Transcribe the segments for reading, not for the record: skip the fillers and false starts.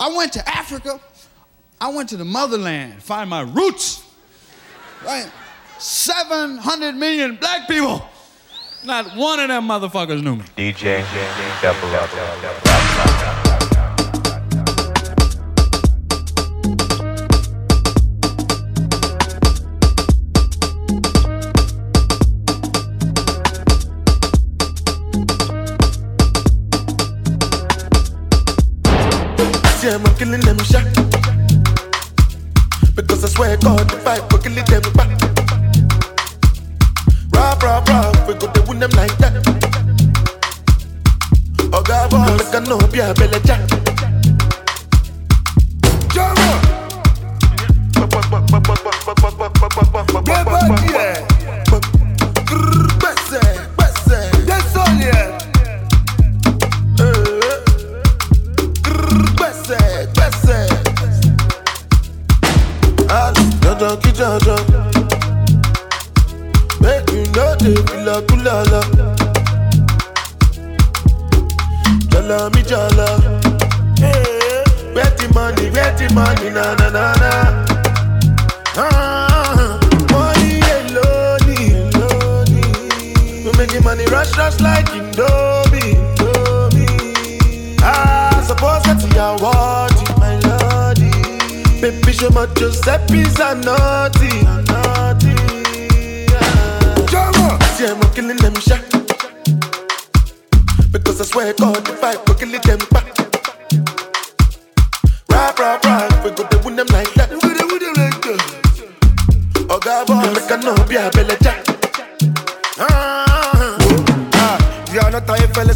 I went to Africa. I went to the motherland, find my roots. Right? 700 million black people. Not one of them motherfuckers knew me. DJ double up. I'm killing them shot, because I swear God, if I will kill them back. Rob, we go to win them like that. Oh God, I can no be a belly jack. I'm killing them shot, because I swear God, if I go kill them back. Rah, we go to win them like that. Oh God, I make a no be a belly jack. Back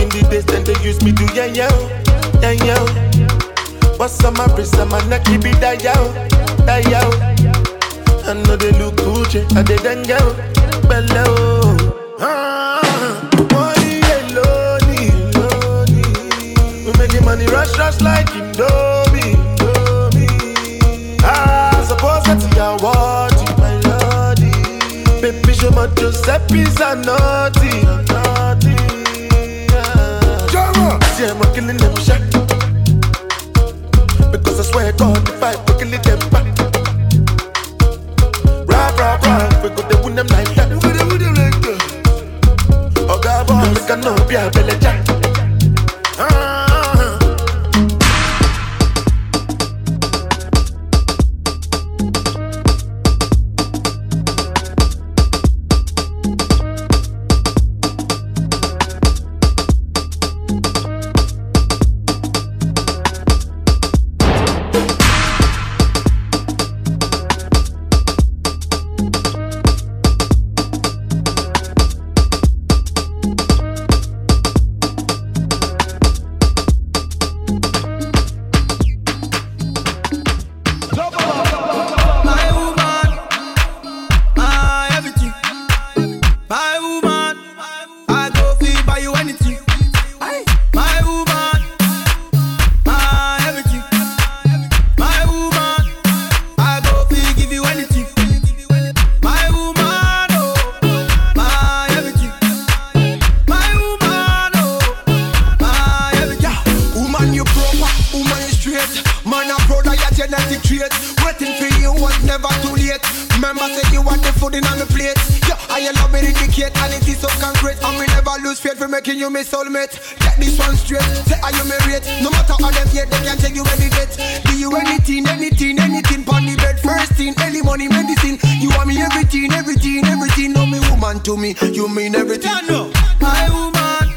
in the days, then they used me to yeah. What's on my wrist, I'm a neck, be die out. I know they look good, I didn't go below. Money alone, we make the money rush like Indomie. I suppose that's your word, my lordy. Baby, show my Giuseppe's a naughty. See, I'm killing them shot, because I swear God, if I will kill them back. We go to win them like that. Oh God, I make a no be a belly jack. your love will indicate, and it is so concrete. And we never lose faith for making you my soulmate. Get this one straight, say are you my rate. No matter how them hate, they can't take you any date. Do you anything, anything, anything. Pon the bed, first thing, early money, medicine. You want me everything, everything, everything. No me woman to me, you mean everything. No, my woman,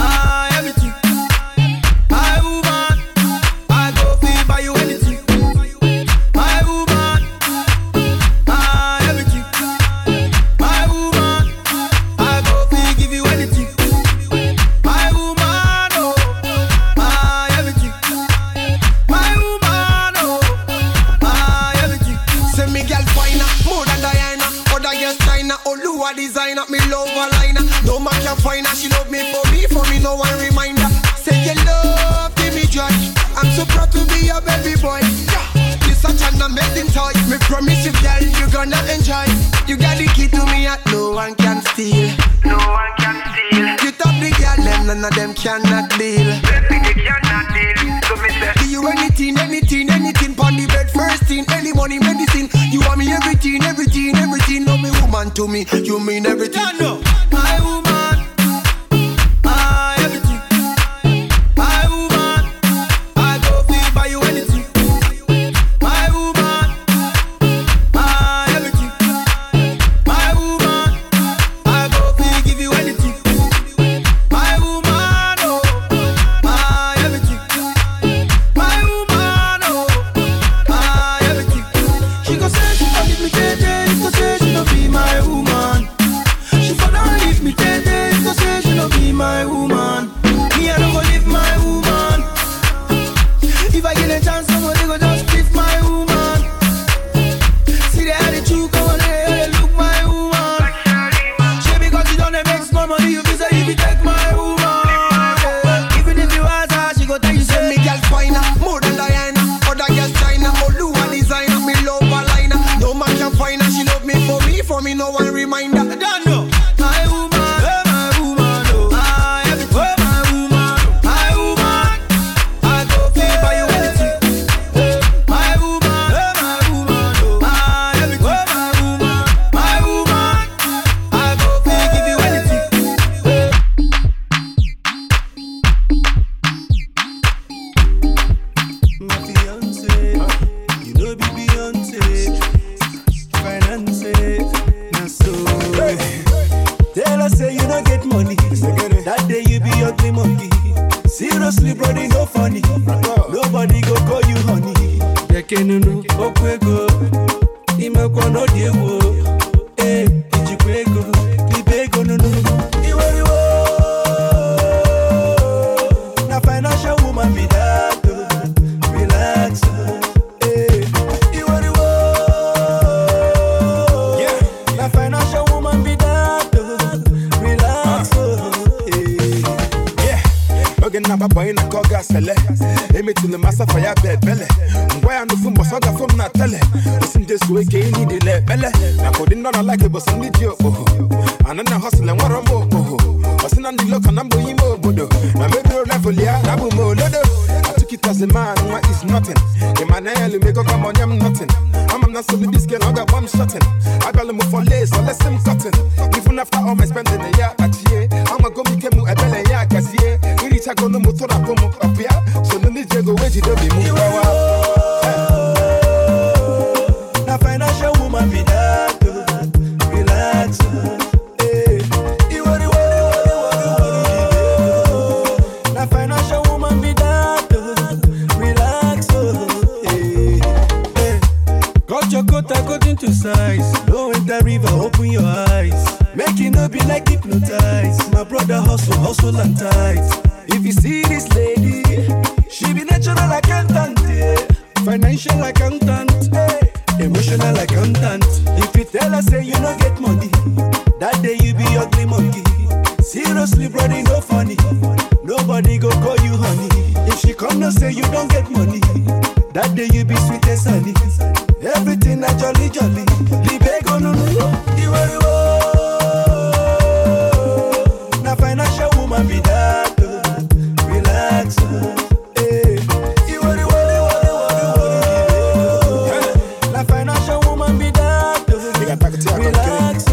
I everything. Designer, me love her liner. No man can find her, she love me, for me no one reminder. Say you love, give me joy. I'm so proud to be your baby boy. Yeah. You're such an amazing toy. Me promise you, girl, you're gonna enjoy. You got the key to me and no one can steal. No one can steal. You top the girl, them none of them cannot deal. Baby, they cannot deal. So me say, do you anything, anything, anything. Pon the bed, first thing, any money, medicine. You want me everything, everything, everything. Love me woman to me, you mean everything. No, my woman. Relax.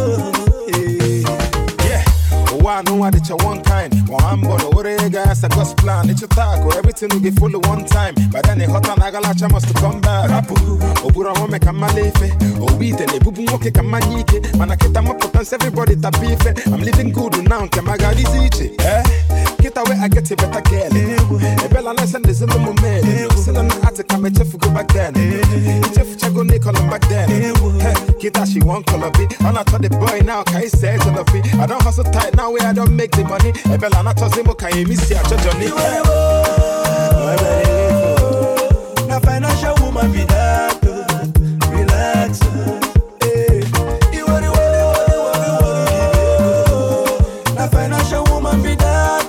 mad, it's your one kind. One ambo, no orega, it's a ghost plan. It's a taco, everything will be full of one time. But then a hot and agalacha must come back. Rapu, Obura home, Kamalefe, Obite, Nebubu, Moke, Kamanike, Manaketa, Mopotans, everybody tapife. I'm living good now, Kamaga, Dizichi, eh? Get away, I get a better girl. A bella lesson is in the moment. Send an attic, I'm a chef, go back then. Jeff Chago, they call him back then. Kita, she won't call a bit. I'm not the boy now, Kai says, I don't hustle tight now, where I don't make the money. A bella, not a Zimo, Kai, miss your Johnny. A financial woman be that. Relax. A financial woman be that.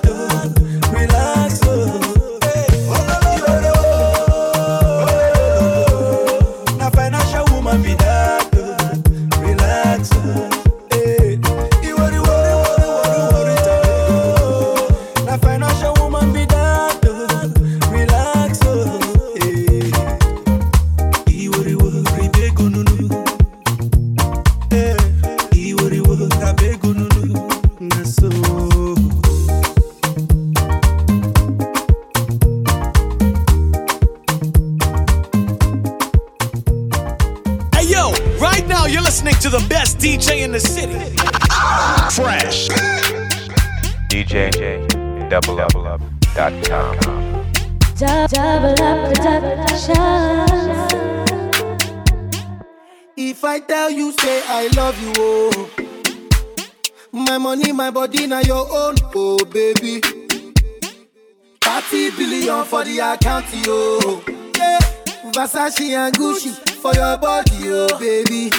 DJ in the city. Fresh. DJDoubleUp.com. Double up the double shot. If I tell you, say I love you, oh. My money, my body, now your own, oh baby. 30 billion for the account, yo. Yeah. Versace and Gucci for your body, oh baby.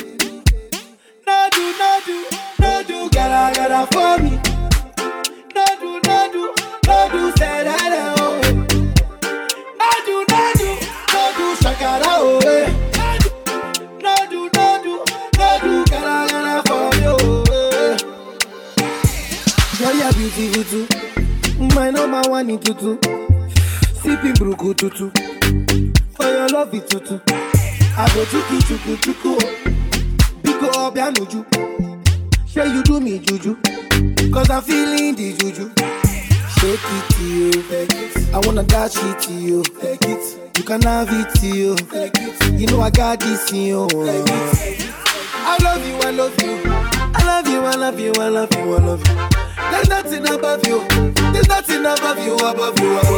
No do, no do, no do, gara gara for me. No do, no do, no do, say that oh. No do, no do, no do, shakara oh. No do, no do, no do, gara gara for me oh. Girl, you're beautiful too. My number one in tutu. Sipping broku tutu. For your love it tutu. I go chuku chuku chuku. Go up, I know you. Say you do me juju, 'cause I'm feeling the juju. Shake it to you, take it. I wanna dash it to you, take it. You can have it to you, take it. You know I got this in you. I love you, I love you, I love you, I love you, I love you, I love you. There's nothing above you, there's nothing above you, above you, above you.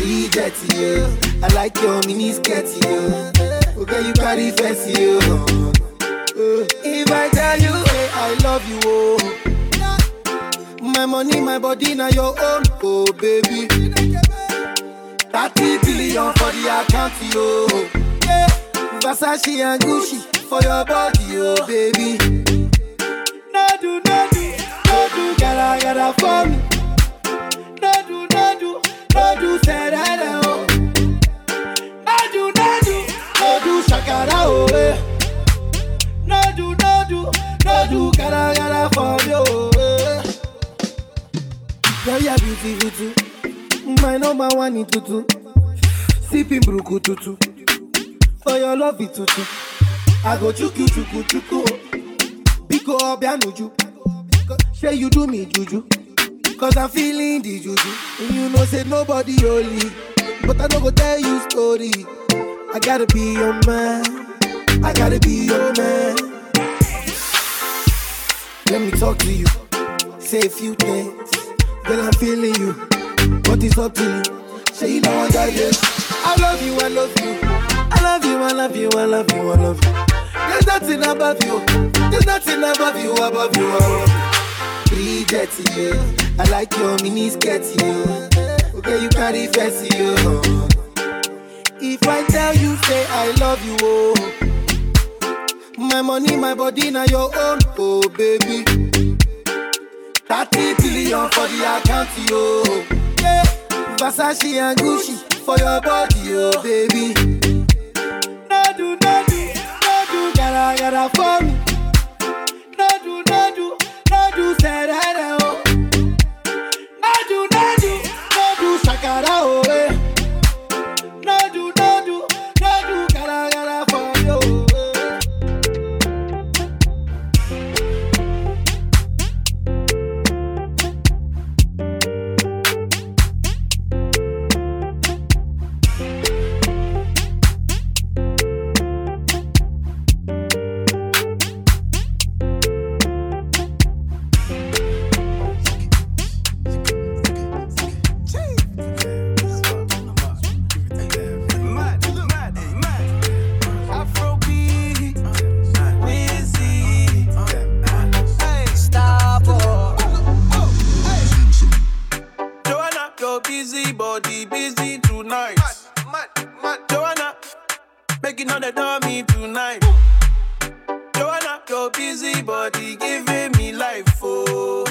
Breathe that to you. I like your mini skirt to you. Okay, you carry fancy you. If I tell you, hey, I love you, oh. My money, my body, now your own, oh baby. 30 billion for the account, oh. Yeah. Versace and Gucci for your body, oh baby. No do, no do, no do, gara gara for me. No do, no do, no do, say that oh. No do, no do, no do, shakara oh. Yeah. No do, no do, no do, gara gara for you. Girl, you're beautiful too. My number one in tutu. Sipping broku tutu. For your love it tutu. I go chuku chuku chuku. Biko obianuju. Say you do me juju, 'cause I'm feeling the juju. And you know say nobody only, but I don't go tell you story. I gotta be your man, I gotta be your man. Let me talk to you, say a few things. Girl, I'm feeling you, but it's up to you. Say you know I got you. I love you, I love you, I love you, I love you, I love you, I love you. There's nothing above you, there's nothing above you, above you, above you. Breathe that to you. I like your mini skirt to you. Okay, you carry fancy you. If I tell you, say I love you, oh. My money, my body, now your own, oh baby. 30 billion for the account, yo. Yeah. Versace and Gucci for your body, oh baby. No do, no do, no do, gara gara for me. No do, no do, no do, say that oh. No do, no do, no do, shakara oh. No do, no do, no do, gara gara for you. body busy tonight. Mad. Joanna, making all the dummy tonight. Joanna, your busy body giving me life, oh,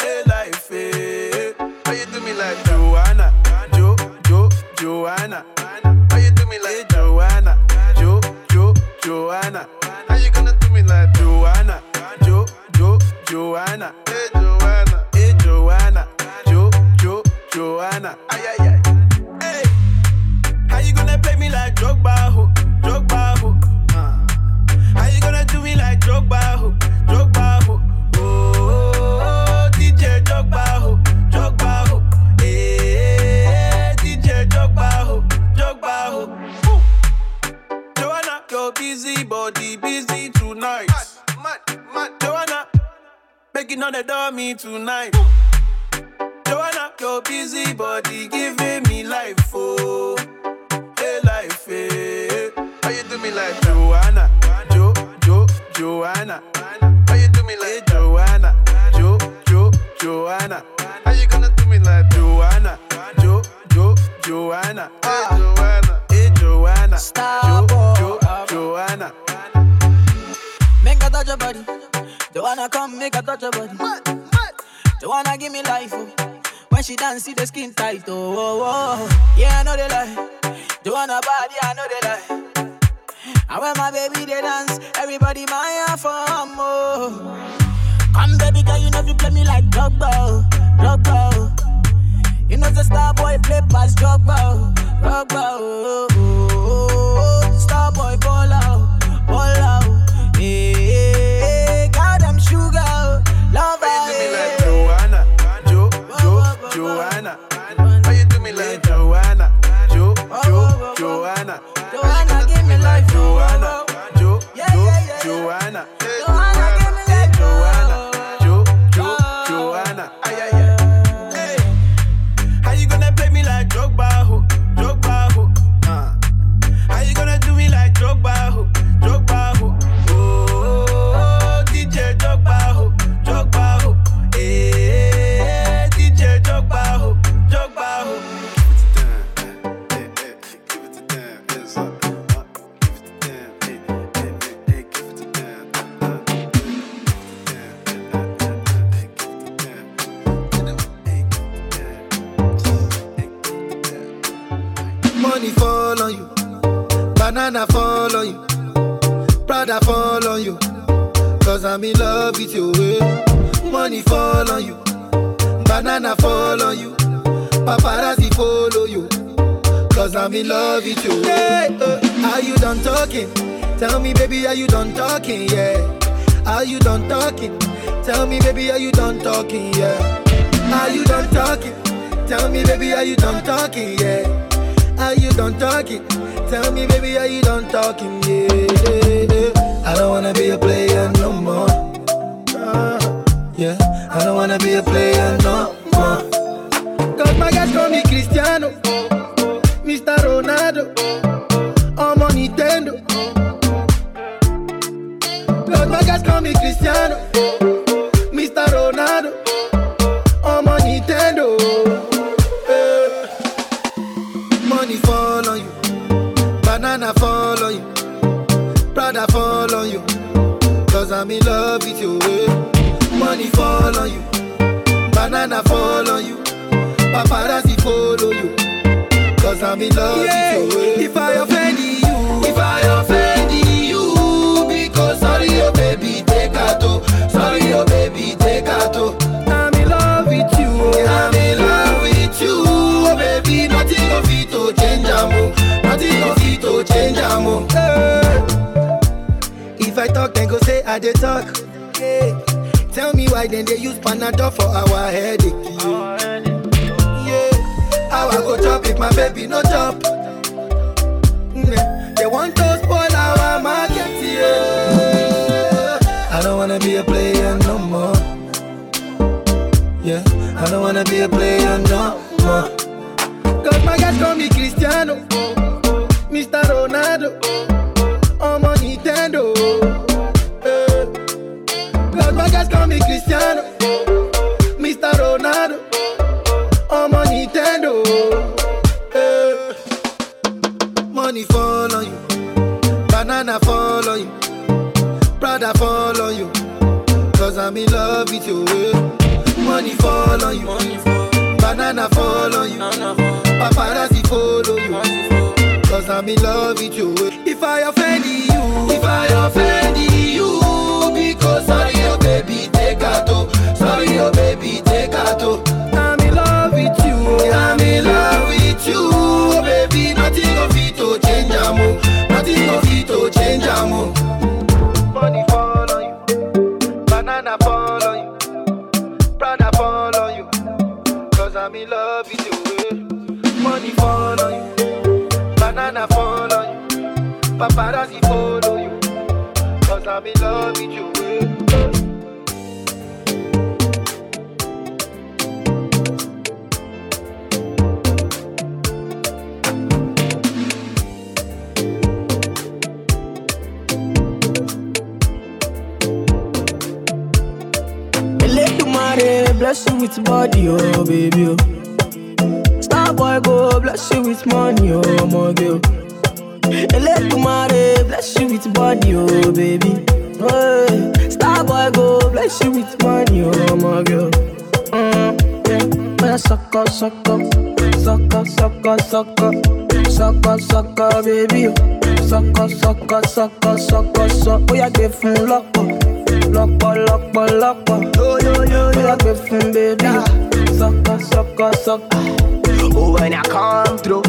hey life, hey. How you do me like Joanna, Joanna? How you do me like hey, Joanna, Joanna? How you gonna do me like Joanna, Joanna? Hey Joanna, Joanna. Ay. Hey, how you gonna play me like Drogba ho? How you gonna do me like Drogba ho? Oh, DJ Drogba ho. Hey, DJ Drogba ho. Ooh. Joanna, your busy body busy tonight. Mad. Joanna, making all the dummy tonight. Ooh. Joanna, your busy body giving me life, oh, hey life, hey. How you do me like Joanna, Joanna? How you do me like hey, Joanna, Joanna? How you gonna do me like Joanna, Joanna? Hey Joanna, Star Joanna. Make a touch your body, Joanna, come make a touch your body. Joanna give me life, oh. When she dance, see the skin tight, oh. Yeah, I know they lie. Joanna body, I know they lie. And when my baby they dance, everybody my for oh. Come baby girl, you know you play me like Drogba. You know the star boy play past Drogba. Oh. Star boy ball out. Hey, goddamn sugar, love it. Joanna, how you do me like Joanna? Joanna, how you gonna do me like Joanna? Joanna, Joanna, give me like Joanna. Joanna, ay. Hey, how you gonna play me like Drogba ho? How you gonna do me like Drogba ho? Oh, DJ Drogba ho. Hey. Fall on you, banana fall on you, Prada fall on you, cause I'm in love with you, eh? Money fall on you, banana fall on you, paparazzi follow you, cause I'm in love with you, eh? Are you done talking? Tell me baby, are you done talking, yeah? Are you done talking? Tell me baby, are you done talking, yeah? Are you done talking? Tell me baby, are you done talking, yeah? Are you done talking? Tell me, baby, are you done talking? Yeah. I don't wanna be a player no more. Yeah, I don't wanna be a player no more. Cause my guys call me Cristiano, Mr. Ronaldo, I'm on Nintendo. Cause my guys call me Cristiano, Mr. Ronaldo, I'm on Nintendo. Fall on you, banana fall on you, Prada fall on you, cause I'm in love with you, eh? Money fall on you, banana fall on you, paparazzi follow you, cause I'm in love with you, eh? If I offend you, because sorry oh baby take a toe, sorry oh baby take a toe, I'm in love with you, I'm in love with you, oh baby nothing of it to change a move, nothing of it to change a move. If I talk, then go say I dey talk. Yeah. Tell me why then they use Panadol for our headache. Yeah. How I go chop if my baby no chop? Yeah. They want to spoil our market. Yeah. I don't wanna be a player no more. Yeah. I don't wanna be a player no more. Cause my guys call me Cristiano, Mr. Ronaldo, I'm on Nintendo. Cause my guys call me Cristiano, Mr. Ronaldo, Omo Nintendo. Money fall on you, banana fall on you, Prada fall on you, 'cause I'm in love with you. Money fall on you, banana fall on you, paparazzi follow you, 'cause I'm in love with you. If I offend you, because sorry, oh baby, take a toe. Sorry, oh baby, take a toe. I'm in love with you, oh baby, nothing of it to change your mood. Nothing of it to change your mood. Money fall on you, banana fall on you, Prada fall on you, 'cause I'm in love with you. Money fall on you, banana fall on you, paparazzi follow you, 'cause I'm in love with you. Bless you with body, oh baby, oh. Star boy go bless you with money, oh my girl. Eletumare bless you with body, oh baby, oh. Star boy go bless you with money, oh my girl. Yeah, sucker, sucker, sucker, sucker, sucker, sucker, sucker, baby, oh. Sucker, sucker, sucker, sucker, sucker. Oh yeah, give from luck. Lock, yo, yo, yo, yo, griffin, baby. Sucker, sucker, sucker. Oh, when I come through,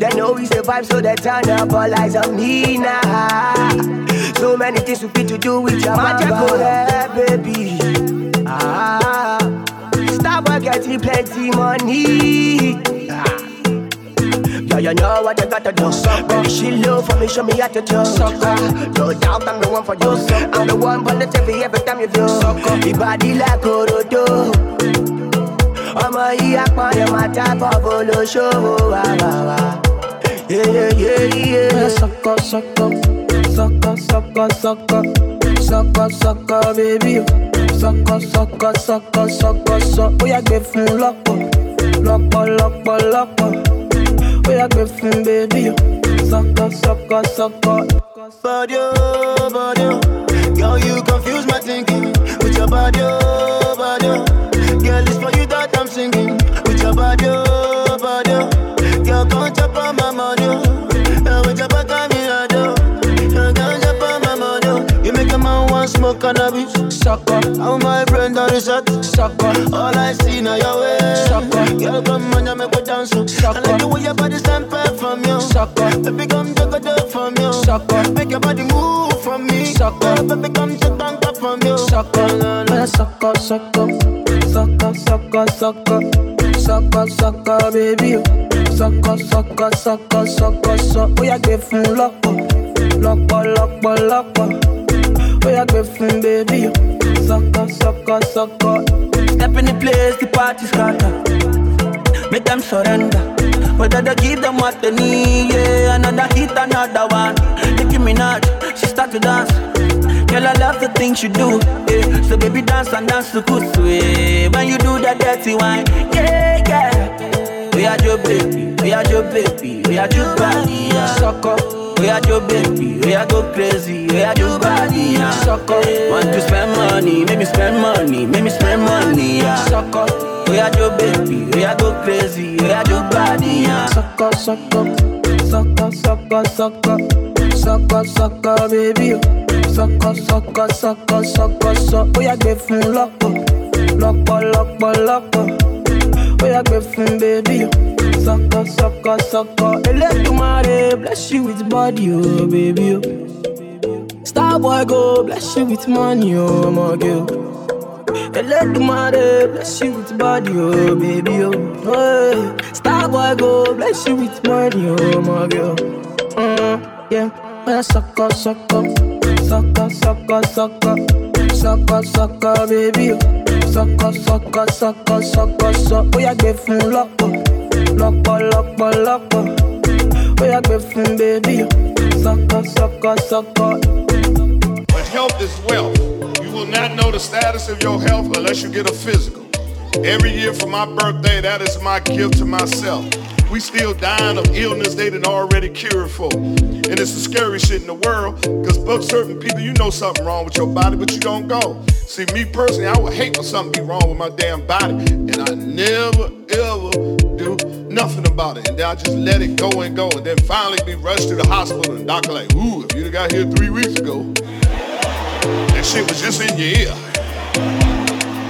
they know we survive, so they turn up all eyes on me now. So many things we fit to do with your magical hair, baby. Ah, Starbucks getting plenty money. Ah. Yeah, you know what I gotta do. Baby, she love for me, show me how to do. No doubt I'm the one for you. I'm the one for the TV every time you do. Your body like Orodo. I'm a yakpa, my type of Olo show. Yeah. Sucker, sucker, sucker, sucker, sucker, sucker, sucker, baby. Sucker, sucker, sucker, sucker, sucker. Oh yeah, give me lock up. We are griffin, baby. Sucker, sucker, sucker. Body, oh, body, oh. Girl, you confuse my thinking with your body, oh, body, oh. Girl, it's for you that I'm singing with your body, oh, body, oh. Girl, come chop on my money, oh. With your back on me, I do. Girl, come chop on my money, oh. You make a man want smoke cannabis. Sucker, how my friend that is hot. Sucker, all I see now your way. Sucker, girl, come on, you make me dance. Sucker, I like the way your body stand back from you. Sucker, baby, come take a dip from you. Sucker, make your body move from me. Sucker, baby, come take a dip from you. Sucker, sucker, sucker, sucker, sucker, sucker, sucker, sucker, baby. Sucker, sucker, sucker, sucker, sucker. Oh yeah, give me lock up. We are griffin, baby. Sucker, sucker, sucker. Step in the place, the party's scatter. Make them surrender. Whether they give them what they need, yeah. Another hit, another one. Nicki Minaj, she start to dance. Girl, I love the things you do, yeah. So baby, dance and dance to kusu, yeah. When you do that dirty wine, yeah, yeah. We are your baby, we are your baby, we are your body, yeah. Sucker. We are your baby, we are go crazy, we are your body, yeah. Sucker, want to spend money, make me spend money, yeah. Sucker, we are your baby, we are go crazy, we are your body, yeah. Sucker, baby. Sucker, we are griffin, lock up. We are griffin, baby. Sucker, sucker, sucker. Eletumare bless you with body, oh baby, oh. Starboy go bless you with money, oh my girl. Eletumare bless you with body, oh baby, oh, oh. Starboy go bless you with money, oh my girl. Yeah, sucker, baby, oh. Sucker. Oh yeah, give me lock up. We are griffin, baby. Sucker. But health is wealth. You will not know the status of your health unless you get a physical. Every year for my birthday, that is my gift to myself. We still dying of illness they done already cured for. And it's the scariest shit in the world, because for certain people, you know something wrong with your body, but you don't go. See, me personally, I would hate when something be wrong with my damn body, and I never, ever do nothing about it. And then I just let it go, and then finally be rushed to the hospital, and the doctor like, ooh, if you'd have got here 3 weeks ago, that shit was just in your ear.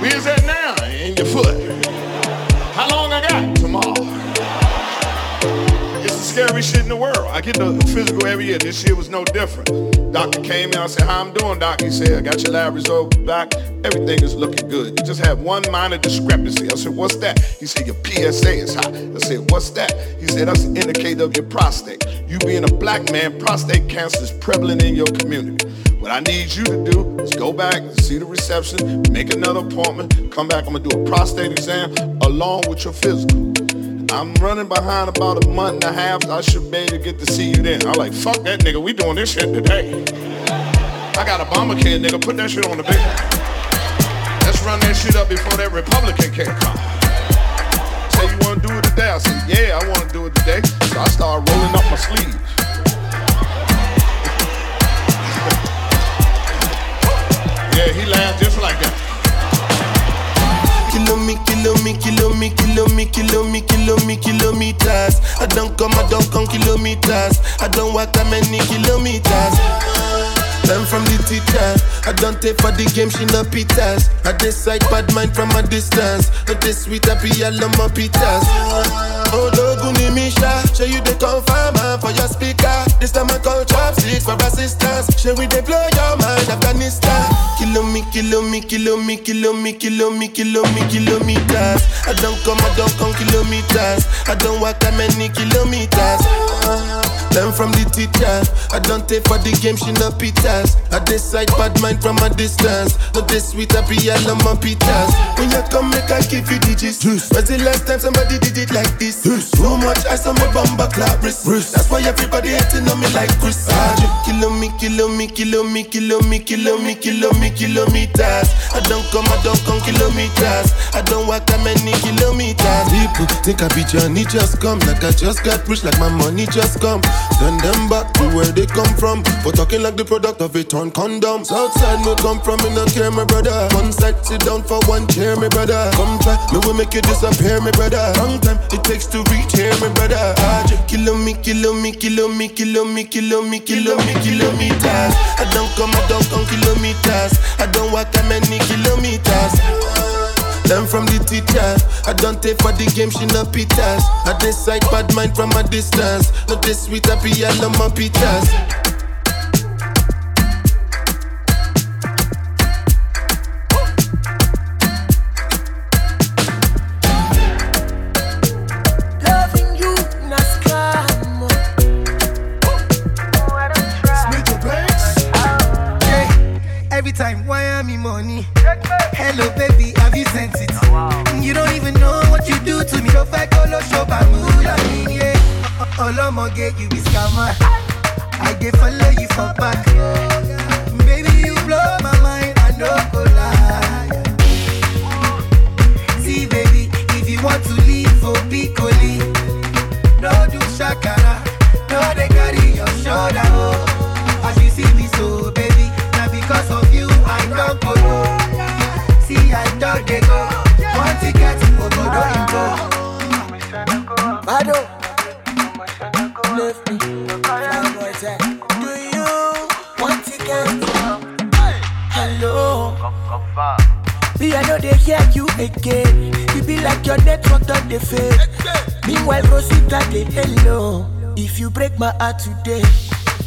Where's that now? In your foot. How long I got? Tomorrow. Scary shit in the world. I get the physical every year. This year was no different. Doctor came in, I said, how I'm doing, doc? He said, I got your lab result back. Everything is looking good. You just have one minor discrepancy. I said, what's that? He said, your PSA is high. I said, what's that? He said, that's an indicator of your prostate. You being a black man, prostate cancer is prevalent in your community. What I need you to do is go back, see the reception, make another appointment, come back, I'm gonna do a prostate exam along with your physical. I'm running behind about a month and a half. I should be able to get to see you then. I'm like, fuck that nigga, we doing this shit today. I got Obamacare, nigga, put that shit on the big. Let's run that shit up before that Republican can come. Say you wanna do it today? I said, yeah, I wanna do it today. So I start rolling up my sleeves. Yeah, he laughed just like that. Kilometers. I don't come kilometers. I don't walk that many kilometers. Learn from the teacher. I don't take for the game, she no pitas. I decide bad mind from a distance. But this sweet, I be a lot more pitas. Oh, Doguni Misha. Show you the confirmer for your speaker. This time I call chopsticks for assistance. Show we they blow your mind, Afghanistan. Kilometers. I don't come kilometers. I don't walk that many kilometers. Learn from the teacher. I don't take for the game, she no pitas. I decide bad mind from a distance. Not this sweet, I be a lot more pitas. When you come, make I give you digits. Was the last time somebody did it like this? Too much ice on my bumper clap wrist. That's why everybody hating on me like Chris. Kilometers. I don't come kilometers. I don't walk that many kilometers. People think I be journey just come, like I just got rich, like my money just come. Send them back to where they come from, for talking like the product of a torn condom. Southside no come from, me no care, my brother. One side sit down for one chair, my brother. Come try, me will make you disappear, my brother. Long time it takes to reach here, my brother. Kilometers. I don't come kilometers. I don't walk that many kilometers. Learn from the teacher. I don't take for the game, she no pitas. I decide bad mind from a distance. Not this sweet, I be a lot more pitas. Time, why am I money? Hello, baby, have you sent it? Oh, wow. You don't even know what you do to me. If I call a shop, I'm moving. All get you be scammer. I get follow you for back. Baby, you blow my mind. I don't go lie. See, baby, if you want to leave for Piccoli, don't do shakara. No, they carry your shoulder. Oh, as you see me so, baby. Because of you, I don't go low. See, I don't get go. Want to get to go, don't go. Bado. Left me. Do you want to get to hello? Me, I know they hear you again. You be like your network on the face. Meanwhile, Rosita, they hello. If you break my heart today,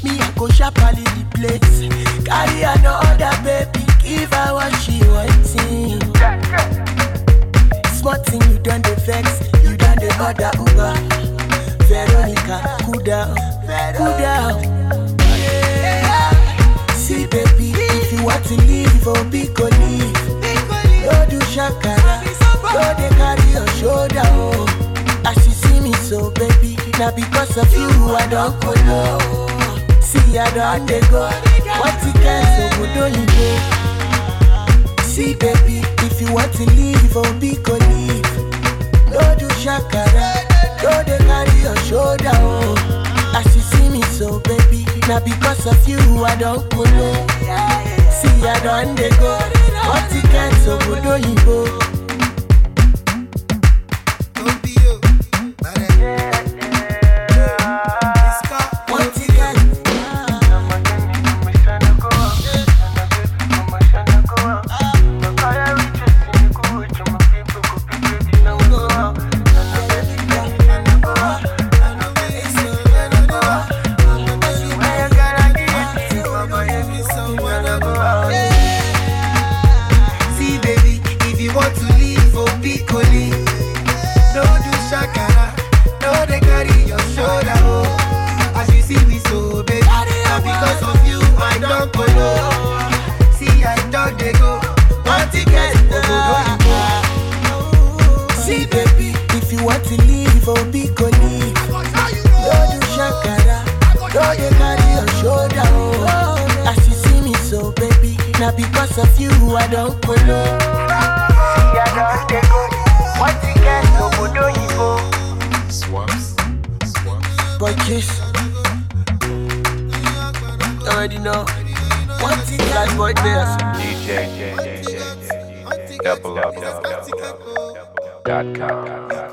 me, I go sharply the place. Carry another baby, give her what she wanting. Smart thing, you done the vex, you done the other Uber. Veronica, cool down, cool down. Yeah. See, baby, if you want to leave, oh, big go leave. Don't do shakara, don't they carry your shoulder, oh. As you see me so, baby, now because of you, I don't go low. See, I don't they go. What you can so good, don't you go? See, baby, if you want to live for big leaf. No do shakara, no they carry your shoulder. Oh, as you see me so baby, now because of you I don't go low. See I don't they go, what you can't so good do you go. DJ double up.com